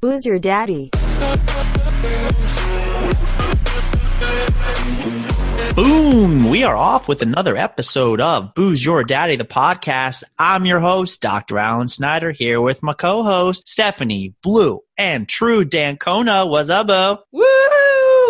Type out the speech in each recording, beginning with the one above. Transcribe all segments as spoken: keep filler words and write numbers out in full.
Who's your daddy? Boom! We are off with another episode of Booze Your Daddy, the podcast. I'm your host, Doctor Alan Snyder, here with my co-host, Stephanie Blue and True Dancona. What's up, bro? Woo!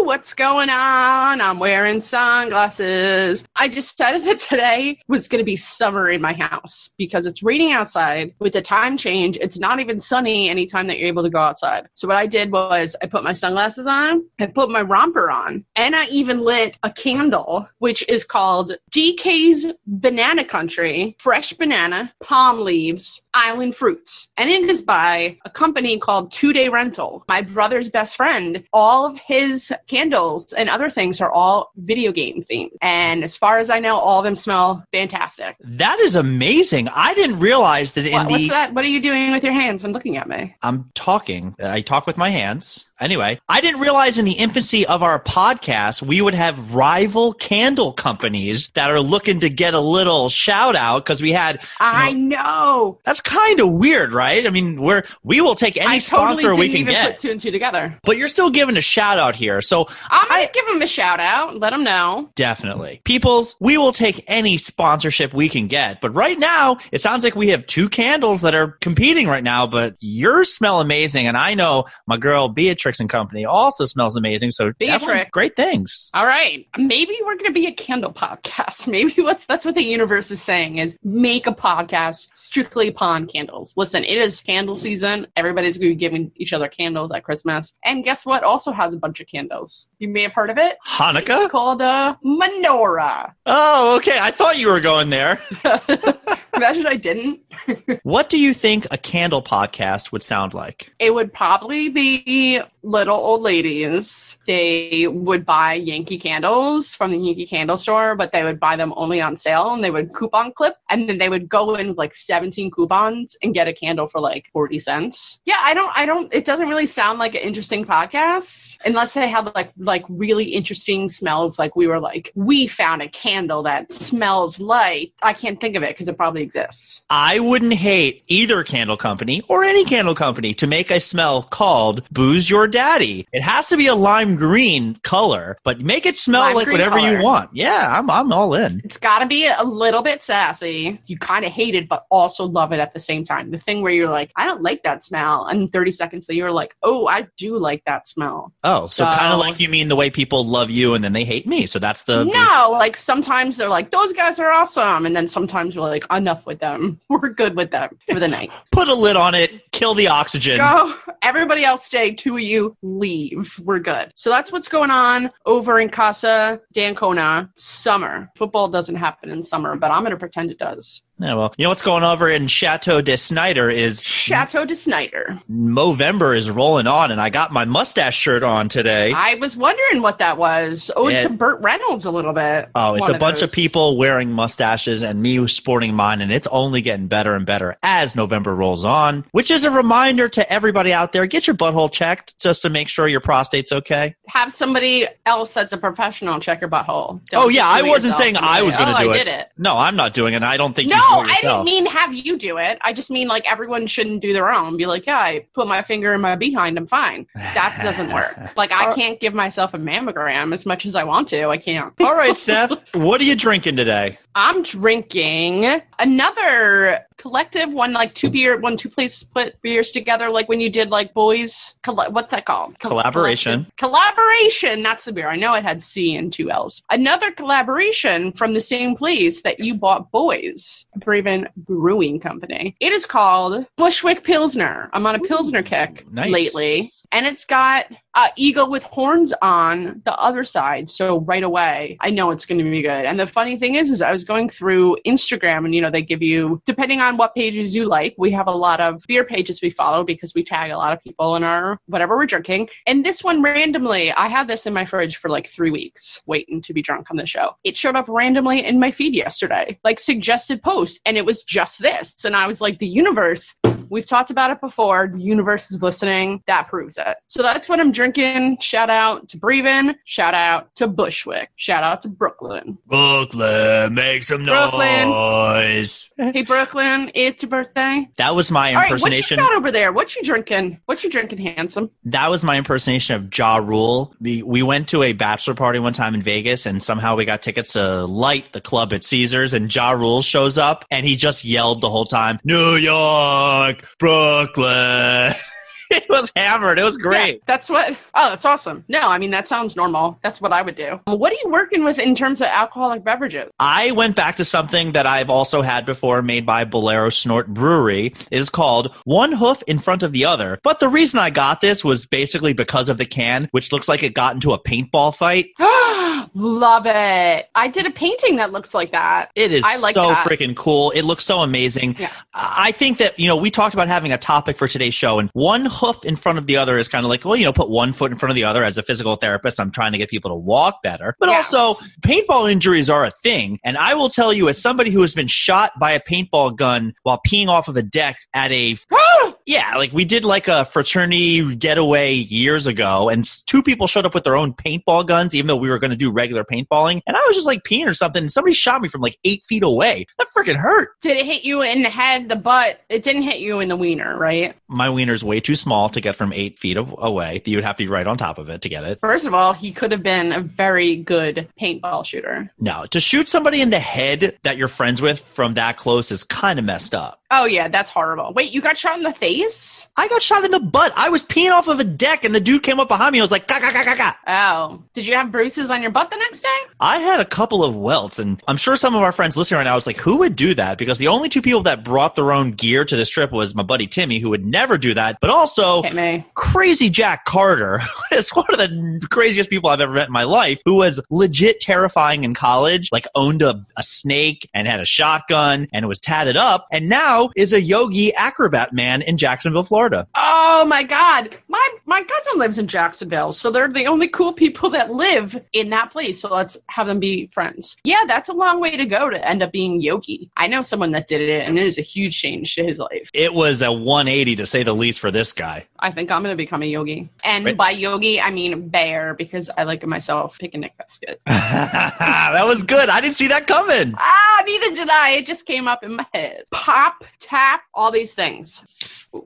What's going on? I'm wearing sunglasses. I decided that today was going to be summer in my house because it's raining outside. With the time change, it's not even sunny anytime that you're able to go outside. So what I did was I put my sunglasses on, I put my romper on, and I even lit a candle, which is called D K's Banana Country, fresh banana, palm leaves, island fruits. And it is by a company called Two Day Rental. My brother's best friend, all of his candles and other things are all video game themed. And as far as I know, all of them smell fantastic. That is amazing. I didn't realize that in what, the... What's that? What are you doing with your hands? I'm looking at me. I'm talking. I talk with my hands. Anyway, I didn't realize in the infancy of our podcast, we would have rival candle companies that are looking to get a little shout out because we had... I you know, know. That's kind of weird, right? I mean, we're we will take any I sponsor totally we can even get. Put two and two together. But you're still giving a shout out here. So I'm going to give them a shout out. Let them know. Definitely. Peoples, we will take any sponsorship we can get. But right now, it sounds like we have two candles that are competing right now, but yours smell amazing. And I know my girl Beatrice and Company also smells amazing. So great things. All right. Maybe we're going to be a candle podcast. Maybe what's, that's what the universe is saying is make a podcast strictly upon candles. Listen, it is candle season. Everybody's going to be giving each other candles at Christmas. And guess what also has a bunch of candles? You may have heard of it. Hanukkah? It's called a menorah. Oh, okay. I thought you were going there. Imagine I didn't. What do you think a candle podcast would sound like? It would probably be... little old ladies. They would buy Yankee candles from the Yankee candle store, but they would buy them only on sale and they would coupon clip. And then they would go in with like seventeen coupons and get a candle for like forty cents. Yeah, I don't, I don't, it doesn't really sound like an interesting podcast unless they had like, like really interesting smells. Like we were like, we found a candle that smells like, I can't think of it because it probably exists. I wouldn't hate either candle company or any candle company to make a smell called Booze Your Daddy. It has to be a lime green color, but make it smell lime like whatever color. You want. Yeah, I'm I'm all in. It's got to be a little bit sassy. You kind of hate it, but also love it at the same time. The thing where you're like, I don't like that smell. And thirty seconds later, you're like, oh, I do like that smell. Oh, so, so kind of like you mean the way people love you and then they hate me. So that's the... No, basic. Like sometimes they're like, those guys are awesome. And then sometimes we're like, enough with them. We're good with them for the night. Put a lid on it. Kill the oxygen. Go. Everybody else stay. Two of you leave. We're good. So that's what's going on over in Casa Dancona. Summer. Football doesn't happen in summer, but I'm going to pretend it does. Yeah, well, you know what's going on over in Chateau de Snyder is... Chateau de Snyder. Movember is rolling on, and I got my mustache shirt on today. I was wondering what that was. Oh, it, it's a Burt Reynolds a little bit. Oh, it's a bunch of, of people wearing mustaches and me sporting mine, and it's only getting better and better as November rolls on, which is a reminder to everybody out there, get your butthole checked just to make sure your prostate's okay. Have somebody else that's a professional check your butthole. Don't oh, yeah, I wasn't saying I was going to oh, do I it. Did it. No, I'm not doing it. I don't think no. you No, I didn't mean have you do it. I just mean like everyone shouldn't do their own. Be like, yeah, I put my finger in my behind, I'm fine. That doesn't work. Like I can't give myself a mammogram as much as I want to. I can't. All right, Steph, what are you drinking today? I'm drinking another collective one, like two beer, one, two places put beers together. Like when you did like boys, coll- what's that called? Coll- collaboration. Collaboration. That's the beer. I know it had C and two L's. Another collaboration from the same place that you bought boys. Braven Brewing Company. It is called Bushwick Pilsner. I'm on a Pilsner kick nice. lately. And it's got uh, eagle with horns on the other side. So right away, I know it's going to be good. And the funny thing is, is I was going through Instagram and, you know, they give you, depending on what pages you like, we have a lot of beer pages we follow because we tag a lot of people in our whatever we're drinking. And this one randomly, I had this in my fridge for like three weeks waiting to be drunk on the show. It showed up randomly in my feed yesterday, like suggested posts. And it was just this. And I was like, the universe, we've talked about it before. The universe is listening. That proves it. So that's what I'm drinking. Shout out to Breven. Shout out to Bushwick. Shout out to Brooklyn. Brooklyn, make some Brooklyn. noise. Hey, Brooklyn. Handsome, it's your birthday. That was my impersonation. All right, what you got over there? What you drinking? What you drinking, Handsome? That was my impersonation of Ja Rule. The, we went to a bachelor party one time in Vegas, and somehow we got tickets to Light, the club at Caesars, and Ja Rule shows up, and he just yelled the whole time, New York, Brooklyn. It was hammered. It was great. Yeah, that's what. Oh, that's awesome. No, I mean, that sounds normal. That's what I would do. What are you working with in terms of alcoholic beverages? I went back to something that I've also had before, made by Bolero Snort Brewery. It is called One Hoof in Front of the Other. But the reason I got this was basically because of the can, which looks like it got into a paintball fight. Love it. I did a painting that looks like that. It is I like so that. freaking cool. It looks so amazing. Yeah. I think that, you know, we talked about having a topic for today's show, and one hoof in front of the other is kind of like, well, you know, put one foot in front of the other. As a physical therapist, I'm trying to get people to walk better. But yes. also, paintball injuries are a thing. And I will tell you, as somebody who has been shot by a paintball gun while peeing off of a deck at a... yeah, like we did like a fraternity getaway years ago, and two people showed up with their own paintball guns, even though we were going to do regular paintballing. And I was just like peeing or something, and somebody shot me from like eight feet away. That freaking hurt. Did it hit you in the head, the butt? It didn't hit you in the wiener, right? My wiener's way too small to get from eight feet away. You would have to be right on top of it to get it. First of all, he could have been a very good paintball shooter. No, to shoot somebody in the head that you're friends with from that close is kind of messed up. Oh, yeah, that's horrible. Wait, you got shot in the face? I got shot in the butt. I was peeing off of a deck, and the dude came up behind me. I was like, ka, ka, ka, ka, ka. Oh, did you have bruises on your butt the next day? I had a couple of welts, and I'm sure some of our friends listening right now was like, who would do that? Because the only two people that brought their own gear to this trip was my buddy Timmy, who would never do that, but also crazy Jack Carter is one of the craziest people I've ever met in my life, who was legit terrifying in college, like owned a, a snake and had a shotgun and was tatted up, and now is a yogi acrobat man in Jacksonville, Florida. Oh my God. My my cousin lives in Jacksonville, so they're the only cool people that live in that place, so let's have them be friends. Yeah, that's a long way to go to end up being yogi. I know someone that did it, and it is a huge change to his life. It was a one eighty to say the least for this guy. I think I'm going to become a yogi. And right. by yogi, I mean bear, because I like myself pick a Nick Basket. That was good. I didn't see that coming. Ah, neither did I. It just came up in my head. Pop, tap, all these things. Ooh.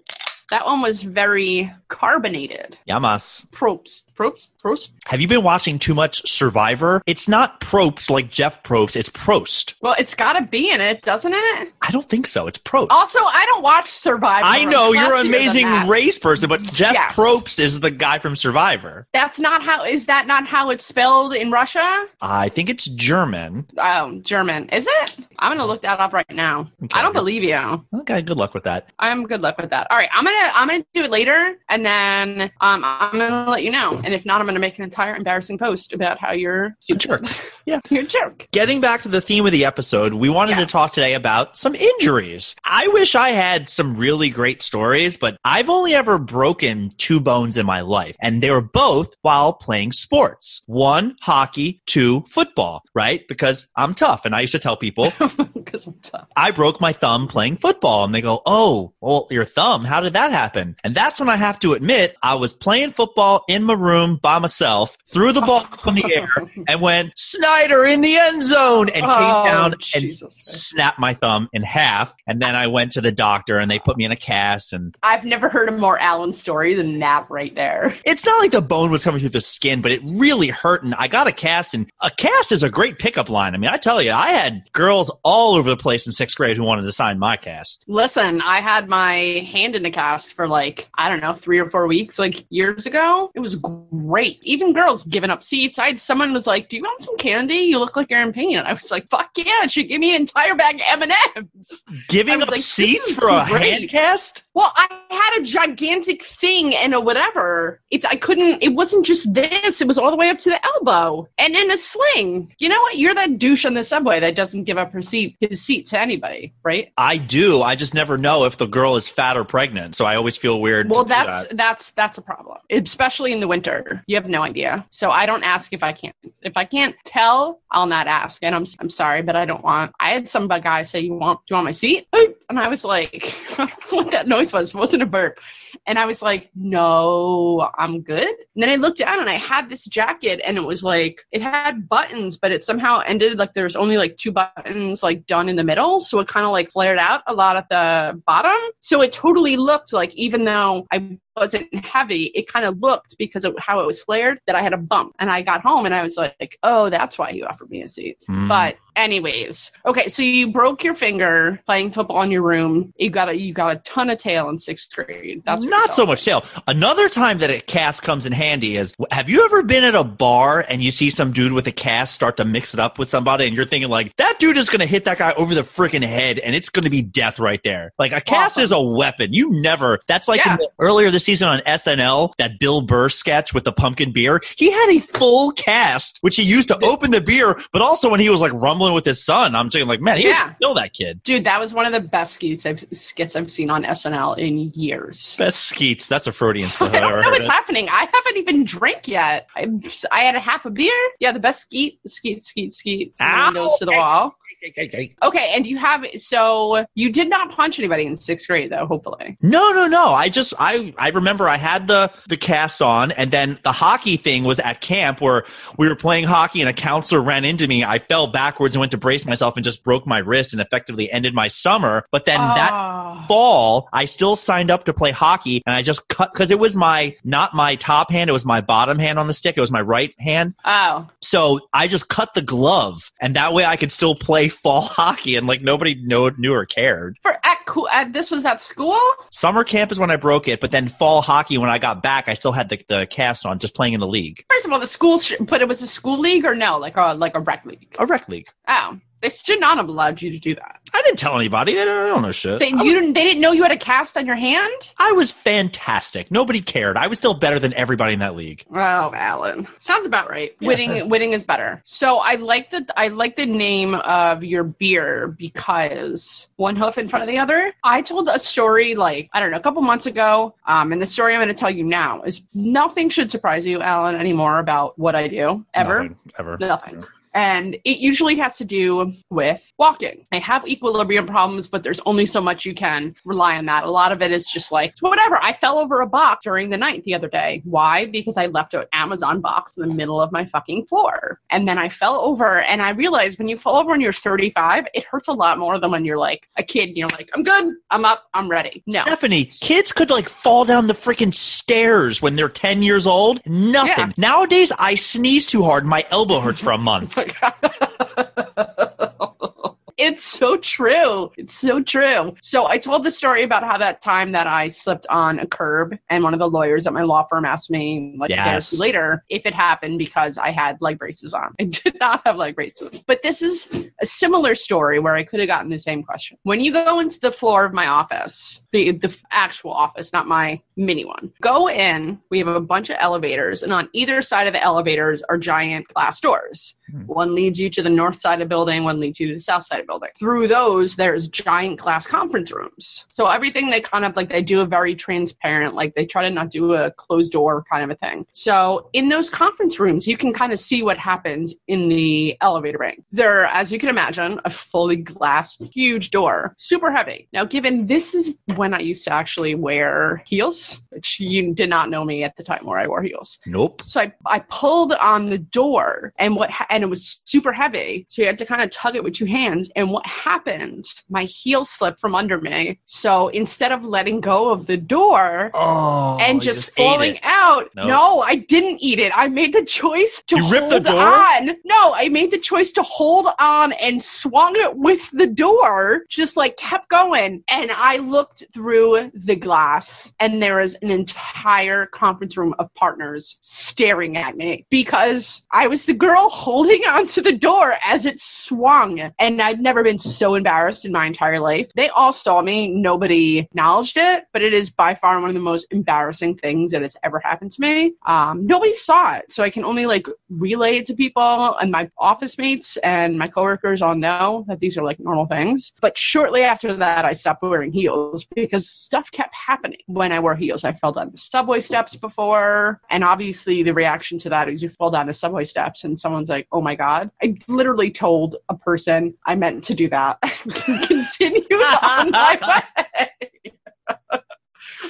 That one was very carbonated. Yamas. Probst. Probst. Probst. Have you been watching too much Survivor? It's not Probst like Jeff Probst. It's Prost. Well, it's got to be in it, doesn't it? I don't think so. It's Prost. Also, I don't watch Survivor. I know. You're an amazing race person, but Jeff yes. Probst is the guy from Survivor. That's not how, is that not how it's spelled in Russia? I think it's German. Oh, German. Is it? I'm going to look that up right now. Okay. I don't believe you. Okay. Good luck with that. I'm good luck with that. All right. I'm going to I'm going to do it later, and then um, I'm going to let you know. And if not, I'm going to make an entire embarrassing post about how you're a jerk. Yeah. You're a jerk. Getting back to the theme of the episode, we wanted yes. to talk today about some injuries. I wish I had some really great stories, but I've only ever broken two bones in my life, and they were both while playing sports. One, hockey. Two, football, right? Because I'm tough, and I used to tell people... because I'm tough. I broke my thumb playing football, and they go, oh, well, your thumb, how did that happen? And that's when I have to admit, I was playing football in my room by myself, threw the ball up in the air, and went, Snyder in the end zone, and came oh, down Jesus and snapped my thumb in half. And then I went to the doctor, and they put me in a cast. And I've never heard a more Alan story than that right there. It's not like the bone was coming through the skin, but it really hurt, and I got a cast, and a cast is a great pickup line. I mean, I tell you, I had girls all over the place in sixth grade who wanted to sign my cast. Listen, I had my hand in a cast for like, I don't know, three or four weeks, like years ago. It was great. Even girls giving up seats. I had someone was like, do you want some candy? You look like you're in pain. And I was like, fuck yeah, she gave me an entire bag of M and M's. Giving up like, seats for a hand cast? Well, I had a gigantic thing and a whatever. It's, I couldn't, it wasn't just this. It was all the way up to the elbow and in a sling. You know what? You're that douche on the subway that doesn't give up her seat, his seat to anybody, right? I do. I just never know if the girl is fat or pregnant. So I always feel weird. Well, that's that. that's that's a problem, especially in the winter. You have no idea. So I don't ask if I can't. If I can't tell, I'll not ask. And I'm I'm sorry, but I don't want. I had some guy say, "You want? Do you want my seat?" And I was like, "What that noise was? It wasn't a burp." And I was like, "No, I'm good." And then I looked down and I had this jacket, and it was like it had buttons, but it somehow ended like there was only like two buttons, like done down in the middle, so it kind of like flared out a lot at the bottom. So it totally looked like, even though I wasn't heavy, it kind of looked, because of how it was flared, that I had a bump. And I got home and I was like, oh, that's why he offered me a seat. Mm. But anyways, okay, so you broke your finger playing football in your room. You got a, you got a ton of tail in sixth grade. That's not so much tail. Another time that a cast comes in handy is, have you ever been at a bar and you see some dude with a cast start to mix it up with somebody, and you're thinking like, that dude is going to hit that guy over the freaking head and it's going to be death right there. Like, a cast awesome. Is a weapon. You never, that's like yeah. in the, earlier this season on S N L, that Bill Burr sketch with the pumpkin beer, he had a full cast, which he used to open the beer, but also when he was like rumbling with his son, I'm thinking like, man, he yeah. would kill that kid. Dude, that was one of the best skits I've, skits I've seen on S N L in years. Best skits. That's a Freudian slip. I don't know what's happening. I haven't even drank yet. I, I had a half a beer. Yeah, the best skeet, skeet, skeet, skeet. Ow, windows to the wall. Okay, and you have, so you did not punch anybody in sixth grade, though, hopefully. No, no, no. I just, I, I remember I had the, the cast on, and then the hockey thing was at camp where we were playing hockey and a counselor ran into me. I fell backwards and went to brace myself and just broke my wrist and effectively ended my summer. But then oh. that fall, I still signed up to play hockey, and I just cut, because it was my, not my top hand, it was my bottom hand on the stick. It was my right hand. Oh. So I just cut the glove, and that way I could still play fall hockey, and like nobody know, knew or cared. For at, at this was at school? Summer camp is when I broke it, but then fall hockey, when I got back, I still had the, the cast on, just playing in the league. First of all, the school, sh- but it was a school league or no? Like a, like a rec league? A rec league. Oh. They should not have allowed you to do that. I didn't tell anybody. They don't, I don't know shit. They, you was, didn't, they didn't know you had a cast on your hand? I was fantastic. Nobody cared. I was still better than everybody in that league. Oh, Alan. Sounds about right. Yeah. Winning winning is better. So I like the I like the name of your beer, because One Hoof in Front of the Other. I told a story like, I don't know, a couple months ago, um, and the story I'm going to tell you now is, nothing should surprise you, Alan, anymore about what I do. Ever. Nothing. Ever. Nothing. Ever. And it usually has to do with walking. I have equilibrium problems, but there's only so much you can rely on that. A lot of it is just like, whatever. I fell over a box during the night the other day. Why? Because I left an Amazon box in the middle of my fucking floor. And then I fell over, and I realized when you fall over when you're thirty-five, it hurts a lot more than when you're like a kid. And you're like, I'm good. I'm up. I'm ready. No. Stephanie, kids could like fall down the freaking stairs when they're ten years old. Nothing. Yeah. Nowadays, I sneeze too hard. My elbow hurts for a month. It's so true. It's so true. So I told the story about how that time that I slipped on a curb, and one of the lawyers at my law firm asked me like yes. later if it happened because I had leg braces on. I did not have leg braces. But this is a similar story where I could have gotten the same question. When you go into the floor of my office, the, the actual office, not my mini one, go in, we have a bunch of elevators, and on either side of the elevators are giant glass doors. One leads you to the north side of the building, one leads you to the south side of the building. Through those, there's giant glass conference rooms. So everything they kind of like, they do a very transparent, like they try to not do a closed door kind of a thing. So in those conference rooms, you can kind of see what happens in the elevator ring. They're, as you can imagine, a fully glass, huge door, super heavy. Now, given this is when I used to actually wear heels, which you did not know me at the time where I wore heels. Nope. So I, I pulled on the door, and what ha- and it was super heavy, so you had to kind of tug it with two hands, and what happened, my heel slipped from under me, so instead of letting go of the door oh, and just, just falling out, nope. no, I didn't eat it. I made the choice to you hold ripped the door? on. No, I made the choice to hold on and swung it with the door, just like kept going, and I looked through the glass, and there was an entire conference room of partners staring at me, because I was the girl holding onto the door as it swung, and I'd never been so embarrassed in my entire life. They all saw me. Nobody acknowledged it, but it is by far one of the most embarrassing things that has ever happened to me. Um, nobody saw it, so I can only like relay it to people, and my office mates and my coworkers all know that these are like normal things. But shortly after that, I stopped wearing heels because stuff kept happening when I wore heels. I fell down the subway steps before, and obviously the reaction to that is you fall down the subway steps, and someone's like, oh my God. I literally told a person I meant to do that and continued on my way.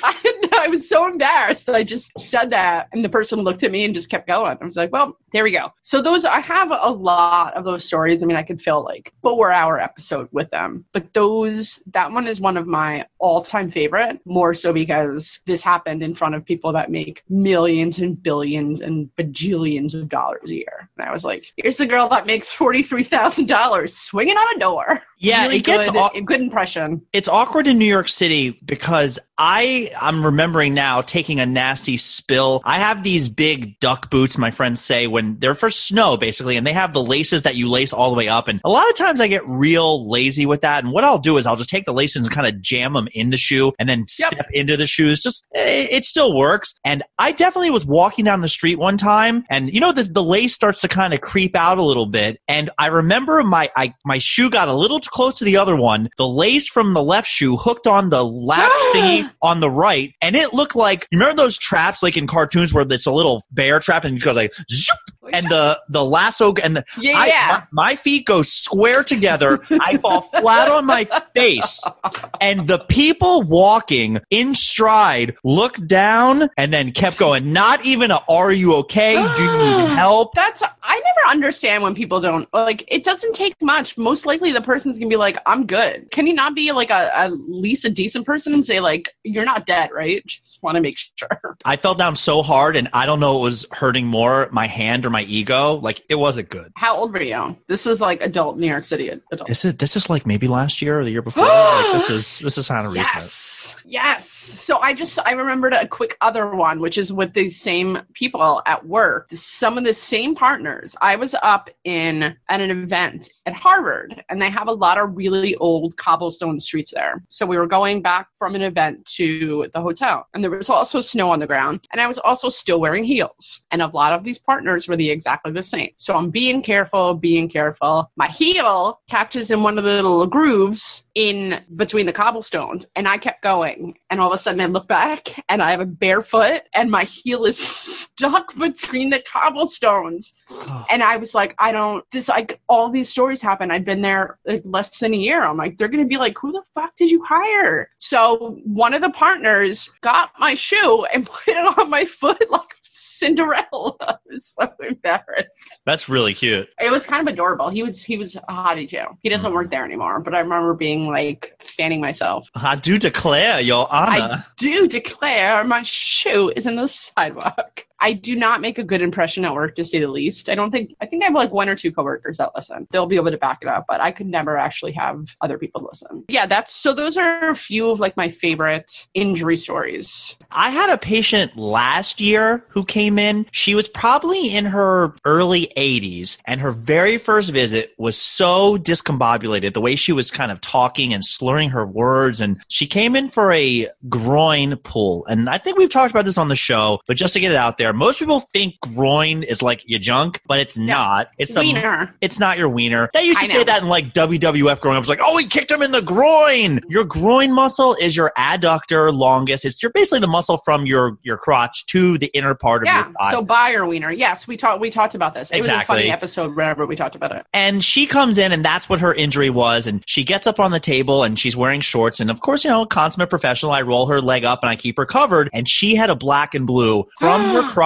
I didn't know. I was so embarrassed that I just said that. And the person looked at me and just kept going. I was like, well, there we go. So those, I have a lot of those stories. I mean, I could fill like four hour episode with them, but those, that one is one of my all time favorite, more so because this happened in front of people that make millions and billions and bajillions of dollars a year. And I was like, here's the girl that makes forty-three thousand dollars swinging on a door. Yeah, really it gets good, au- good impression. It's awkward in New York City because I, I'm remembering now taking a nasty spill. I have these big duck boots, my friends say, when they're for snow, basically, and they have the laces that you lace all the way up. And a lot of times I get real lazy with that. And what I'll do is I'll just take the laces and kind of jam them in the shoe and then yep. step into the shoes. Just, it, it still works. And I definitely was walking down the street one time and, you know, the, the lace starts to kind of creep out a little bit. And I remember my, I, my shoe got a little too close to the other one. The lace from the left shoe hooked on the latch thingy on the right. And it looked like, you remember those traps like in cartoons where it's a little bear trap and you go like, zoop, and the, the lasso and the, yeah, I, yeah. My, my feet go square together. I fall flat on my face and the people walking in stride looked down and then kept going. Not even a, are you okay? Do you need help? That's, I never understand when people don't, like, it doesn't take much. Most likely the person's going to be like, I'm good. Can you not be like a, at least a decent person and say like, you're not dead, right? Just want to make sure. I fell down so hard and I don't know what was hurting more, my hand or my ego. Like, it wasn't good. How old were you? This is like adult New York City adult. This is, this is like maybe last year or the year before. Like, this is, this is kind of yes. recent. Yes. So I just, I remembered a quick other one, which is with these same people at work, some of the same partners. I was up in, at an event at Harvard and they have a lot of really old cobblestone streets there. So we were going back from an event to the hotel and there was also snow on the ground. And I was also still wearing heels. And a lot of these partners were the exactly the same. So I'm being careful, being careful. My heel catches in one of the little grooves in between the cobblestones and I kept going. And all of a sudden I look back and I have a barefoot and my heel is stuck between the cobblestones. Oh. And I was like, I don't, this, like all these stories happen. I've been there like less than a year. I'm like, they're going to be like, who the fuck did you hire? So one of the partners got my shoe and put it on my foot like Cinderella. I was so embarrassed. That's really cute. It was kind of adorable. He was, he was a hottie too. He doesn't mm. work there anymore, but I remember being like fanning myself. I do declare, Your Honor. I do declare my shoe is in the sidewalk. I do not make a good impression at work, to say the least. I don't think, I think I have like one or two coworkers that listen. They'll be able to back it up, but I could never actually have other people listen. Yeah, that's, so those are a few of like my favorite injury stories. I had a patient last year who came in. She was probably in her early eighties and her very first visit was so discombobulated. The way she was kind of talking and slurring her words. And she came in for a groin pull. And I think we've talked about this on the show, but just to get it out there, most people think groin is like your junk, but it's no, not. It's the wiener. It's not your wiener. They used to I say know. that in like W W F growing up. It's like, oh, he kicked him in the groin. Your groin muscle is your adductor longus. It's your basically the muscle from your, your crotch to the inner part yeah, of your body. So by your wiener. Yes, we talked we talked about this. It exactly. was a funny episode whenever we talked about it. And she comes in and that's what her injury was. And she gets up on the table and she's wearing shorts. And of course, you know, consummate professional, I roll her leg up and I keep her covered. And she had a black and blue from her crotch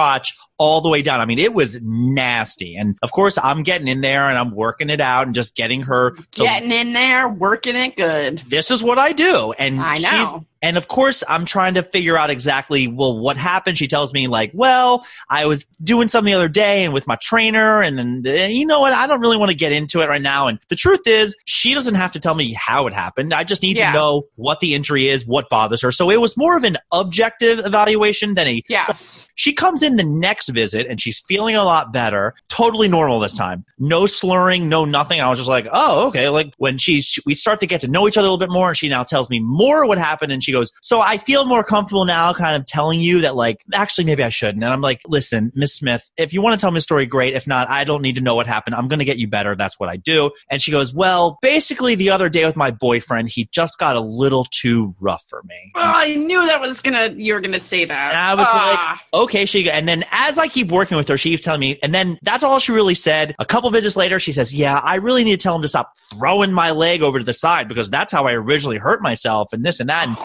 all the way down. I mean, it was nasty. And of course, I'm getting in there and I'm working it out and just getting her. To getting in there, working it good. This is what I do. And I know. She's, and of course, I'm trying to figure out exactly, well, what happened? She tells me like, well, I was doing something the other day and with my trainer and then, you know what? I don't really want to get into it right now. And the truth is she doesn't have to tell me how it happened. I just need yeah. to know what the injury is, what bothers her. So it was more of an objective evaluation than a, yes. so she comes in the next visit and she's feeling a lot better. Totally normal this time. No slurring, no nothing. I was just like, oh, okay. Like when she, she we start to get to know each other a little bit more and she now tells me more what happened and she She goes, so I feel more comfortable now kind of telling you that like, actually, maybe I shouldn't. And I'm like, listen, Miss Smith, if you want to tell me a story, great. If not, I don't need to know what happened. I'm going to get you better. That's what I do. And she goes, well, basically the other day with my boyfriend, he just got a little too rough for me. Oh, I knew that was going to, you were going to say that. And I was ah. like, okay. She And then as I keep working with her, she keeps telling me, and then that's all she really said. A couple visits later, she says, yeah, I really need to tell him to stop throwing my leg over to the side because that's how I originally hurt myself and this and that. And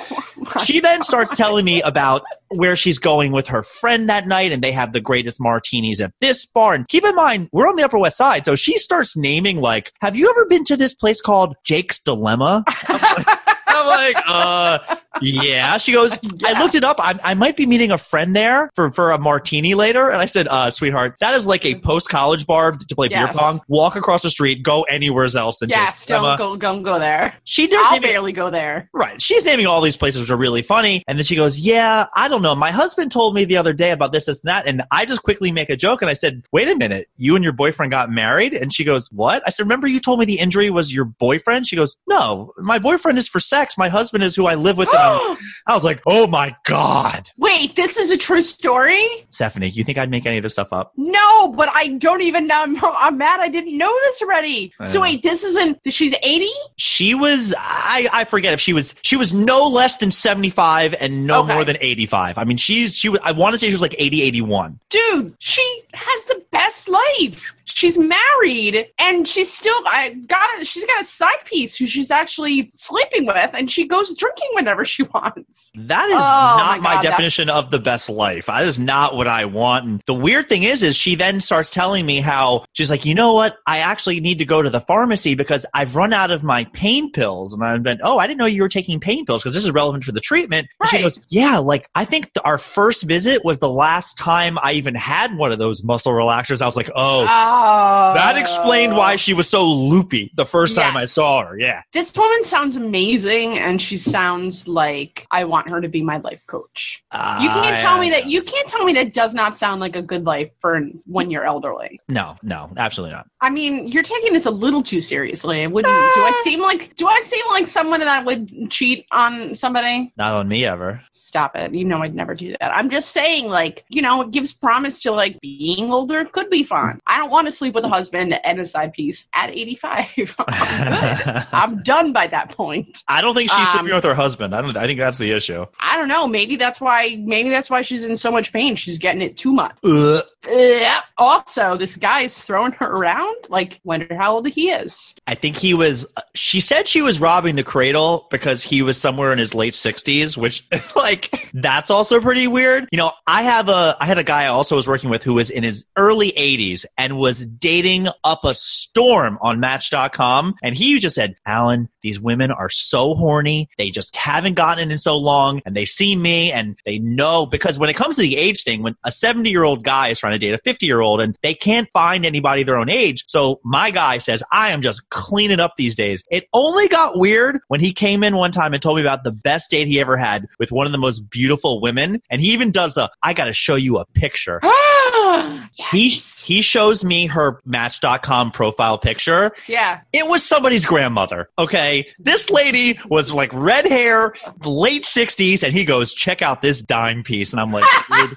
She then starts telling me about where she's going with her friend that night, and they have the greatest martinis at this bar. And keep in mind, we're on the Upper West Side, so she starts naming, like, have you ever been to this place called Jake's Dilemma? I'm like, I'm like uh, yeah. She goes, yeah. I looked it up. I, I might be meeting a friend there for, for a martini later. And I said, uh, sweetheart, that is like a post-college bar to play yes. beer pong. Walk across the street, go anywhere else than yes, Jake's Dilemma. Yes, don't go, don't go there. She does I'll naming, barely go there. Right. She's naming all these places which are really funny. And then she goes, yeah, I don't know. My husband told me the other day about this, this, and that. And I just quickly make a joke. And I said, wait a minute. You and your boyfriend got married? And she goes, what? I said, remember you told me the injury was your boyfriend? She goes, no, my boyfriend is for sex. My husband is who I live with. I was like, oh my God. Wait, this is a true story? Stephanie, you think I'd make any of this stuff up? No, but I don't even know. I'm, I'm mad I didn't know this already. So wait, this isn't, she's eighty? She was, I, I forget if she was, she was no less than seventy-five and no okay. more than eighty-five. I mean, she's, she was, I want to say she was like eighty, eighty-one. Dude, she has the best life. She's married and she's still, I got, she's got a side piece who she's actually sleeping with and she goes drinking whenever she wants. That is oh, not my, God, my definition that's... of the best life. That is not what I want. And the weird thing is, is she then starts telling me how she's like, you know what? I actually need to go to the pharmacy because I've run out of my pain pills. And I've been, oh, I didn't know you were taking pain pills because this is relevant for the treatment. Right. And she goes, yeah, like I think the, our first visit was the last time I even had one of those muscle relaxers. I was like, oh, oh. that explained why she was so loopy the first yes. time I saw her. Yeah. This woman sounds amazing and she sounds like I want her to be my life coach. Uh, you can't tell me that you can't tell me that does not sound like a good life for when you're elderly. No, no, absolutely not. I mean, you're taking this a little too seriously. Wouldn't ah. do I seem like do I seem like someone that would cheat on somebody? Not on me ever. Stop it. You know I'd never do that. I'm just saying, like, you know, it gives promise to like being older could be fun. I don't want to sleep with a husband and a side piece at eighty-five. I'm, I'm done by that point. I don't think she's um, sleeping with her husband. I don't. I think that's the issue. I don't know. Maybe that's why. Maybe that's why she's in so much pain. She's getting it too much. Uh. Uh, also, this guy is throwing her around. Like, wonder how old he is. I think he was. She said she was robbing the cradle because he was somewhere in his late sixties, which, like, that's also pretty weird. You know, I have a. I had a guy I also was working with who was in his early eighties and was dating up a storm on Match dot com, and he just said, "Alan, these women are so horny. They just." haven't gotten it in so long and they see me and they know because when it comes to the age thing, when a seventy year old guy is trying to date a fifty year old and they can't find anybody their own age. So my guy says, I am just cleaning up these days. It only got weird when he came in one time and told me about the best date he ever had with one of the most beautiful women. And he even does the, I got to show you a picture. Yes. He he shows me her Match dot com profile picture. Yeah. It was somebody's grandmother. Okay. This lady was like red hair, late sixties, and he goes, check out this dime piece. And I'm like, dude,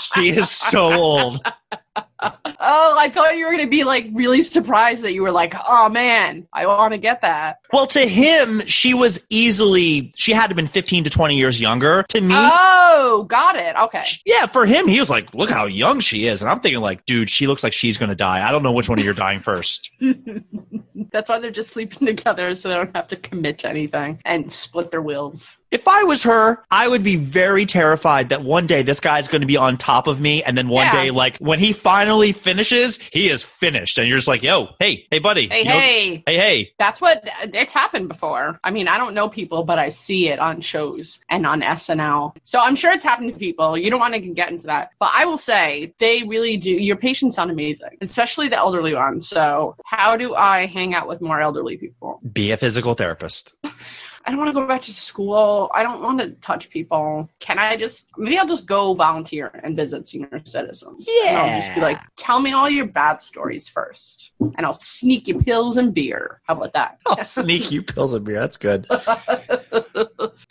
she is so old. Oh, I thought you were going to be like really surprised that you were like, oh man, I want to get that. Well, to him, she was easily, she had to have been fifteen to twenty years younger. To me. Oh, got it. Okay. Yeah. For him, he was like, look how young she is. And I'm thinking like, dude, she looks like she's going to die. I don't know which one of you are dying first. That's why they're just sleeping together so they don't have to commit to anything and split their wills. If I was her, I would be very terrified that one day this guy's going to be on top of me. And then one yeah. day, like when he finally finishes, he is finished. And you're just like, yo, hey, hey, buddy. Hey, hey. Know, hey, hey. That's what, it's happened before. I mean, I don't know people, but I see it on shows and on S N L. So I'm sure it's happened to people. You don't want to get into that. But I will say, they really do. Your patients sound amazing, especially the elderly ones. So how do I hang out with more elderly people? Be a physical therapist. I don't want to go back to school. I don't want to touch people. Can I just, maybe I'll just go volunteer and visit senior citizens. Yeah. And I'll just be like, tell me all your bad stories first. And I'll sneak you pills and beer. How about that? I'll sneak you pills and beer. That's good.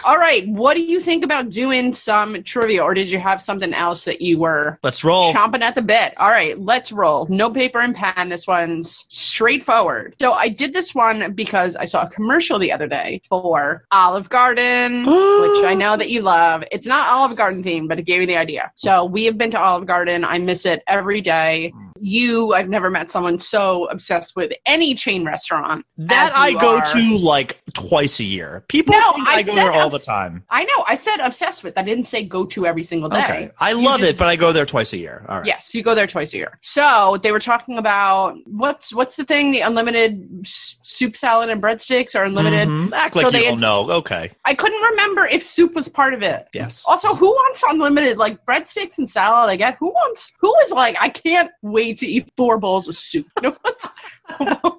All right. What do you think about doing some trivia? Or did you have something else that you were let's roll. Chomping at the bit? All right. Let's roll. No paper and pen. This one's straightforward. So I did this one because I saw a commercial the other day for Olive Garden, which I know that you love. It's not Olive Garden themed, but it gave me the idea. So we have been to Olive Garden. I miss it every day. you, I've never met someone so obsessed with any chain restaurant. That I go are. to like twice a year. People no, think I, I go there all obs- the time. I know. I said obsessed with. I didn't say go to every single day. Okay. I you love just, it, but I go there twice a year. All right. Yes, you go there twice a year. So they were talking about what's what's the thing? The unlimited s- soup, salad, and breadsticks are unlimited. Mm-hmm. Act like so you don't know. Okay. I couldn't remember if soup was part of it. Yes. Also, who wants unlimited like breadsticks and salad? I get who wants who is like I can't wait to eat four bowls of soup. No one's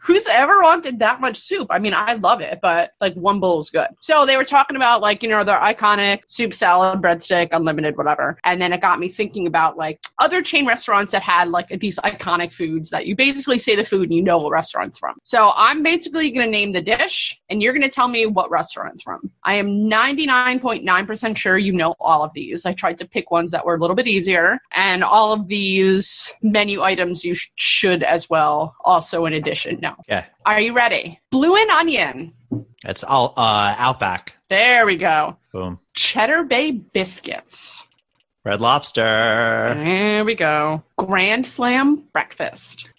who's ever wanted that much soup? I mean, I love it, but like one bowl is good. So they were talking about like, you know, their iconic soup, salad, breadstick, unlimited, whatever. And then it got me thinking about like other chain restaurants that had like these iconic foods that you basically say the food and you know what restaurant's from. So I'm basically going to name the dish and you're going to tell me what restaurant's from. I am ninety-nine point nine percent sure you know all of these. I tried to pick ones that were a little bit easier, and all of these menu items you sh- should as well also in addition. No. Yeah. Are you ready? Blue and onion. That's all uh, Outback. There we go. Boom. Cheddar Bay biscuits. Red Lobster. There we go. Grand Slam breakfast.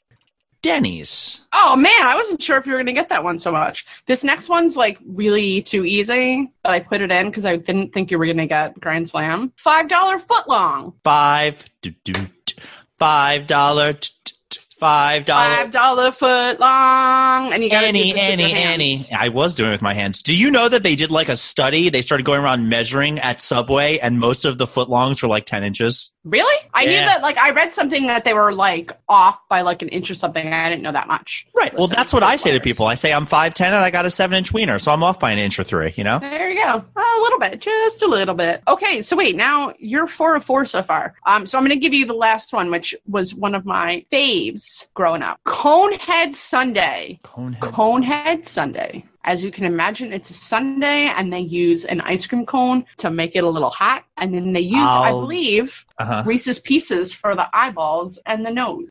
Denny's. Oh man, I wasn't sure if you were going to get that one so much. This next one's like really too easy, but I put it in because I didn't think you were going to get Grand Slam. Five dollar footlong. Five. Do, do, do. Five dollar. Do, do. Five dollar, five dollar foot long, and you got any, any, any. I was doing it with my hands. Do you know that they did like a study? They started going around measuring at Subway, and most of the foot longs were like ten inches. Really? I yeah. knew that. Like, I read something that they were like off by like an inch or something. I didn't know that much. Right. Well, that's what I say to people. I say I'm five ten and I got a seven inch wiener, so I'm off by an inch or three. You know. There you go. A little bit, just a little bit. Okay. So wait, now you're four of four so far. Um. So I'm going to give you the last one, which was one of my faves growing up. Conehead Sundae. Conehead, Conehead Sundae. As you can imagine, it's a sundae, and they use an ice cream cone to make it a little hot. And then they use, I'll, I believe, uh-huh. Reese's Pieces for the eyeballs and the nose.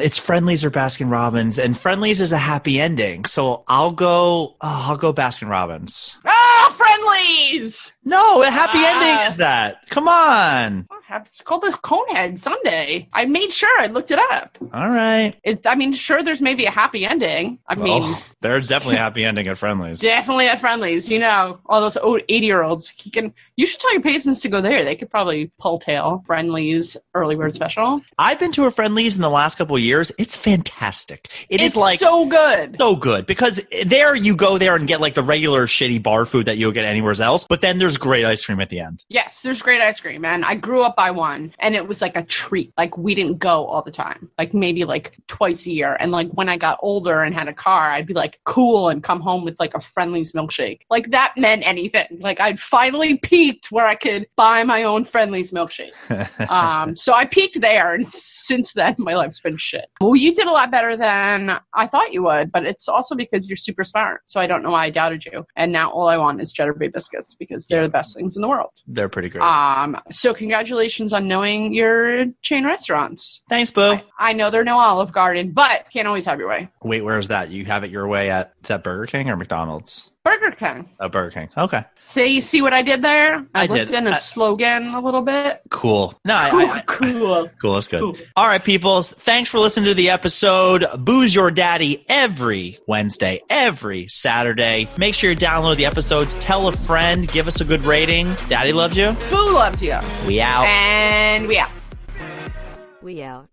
It's Friendly's or Baskin Robbins, and Friendly's is a happy ending. So I'll go. Oh, I'll go Baskin Robbins. Oh, Friendly's! No, a happy uh, ending is that. Come on. It's called the Conehead Sundae. I made sure I looked it up. All right. Is, I mean, sure, there's maybe a happy ending. I well, mean, there's definitely a happy ending at Friendly's. Definitely at Friendly's. You know, all those old eighty-year-olds. You can. You should tell your patients to go there. They could probably pull tail. Friendly's early bird special. I've been to a Friendly's in the last couple of years. It's fantastic. It it's is like so good, so good because there you go there and get like the regular shitty bar food that you'll get anywhere else. But then there's great ice cream at the end. Yes, there's great ice cream, and I grew up by one, and it was like a treat. Like, we didn't go all the time, like maybe like twice a year. And like when I got older and had a car, I'd be like cool and come home with like a Friendly's milkshake. Like, that meant anything. Like, I'd finally peaked where I could buy my own Friendly's milkshake. um so I peaked there, and since then my life's been shit. Well, you did a lot better than I thought you would, but it's also because you're super smart, so I don't know why I doubted you. And now all I want is Cheddar Bay biscuits because they're yeah. the best things in the world. They're pretty great. Um so congratulations on knowing your chain restaurants. Thanks, boo. I, I know they're no Olive Garden, but can't always have your way. Wait, where is that? You have it your way at, is that Burger King or McDonald's? Burger King. Oh, Burger King. Okay. See, you see what I did there? I, I did. in a I, slogan a little bit. Cool. No, I, cool. I, I, cool. Cool. That's good. Cool. All right, peoples. Thanks for listening to the episode. Booze Your Daddy every Wednesday, every Saturday. Make sure you download the episodes. Tell a friend. Give us a good rating. Daddy loves you. Boo loves you. We out. And we out. We out.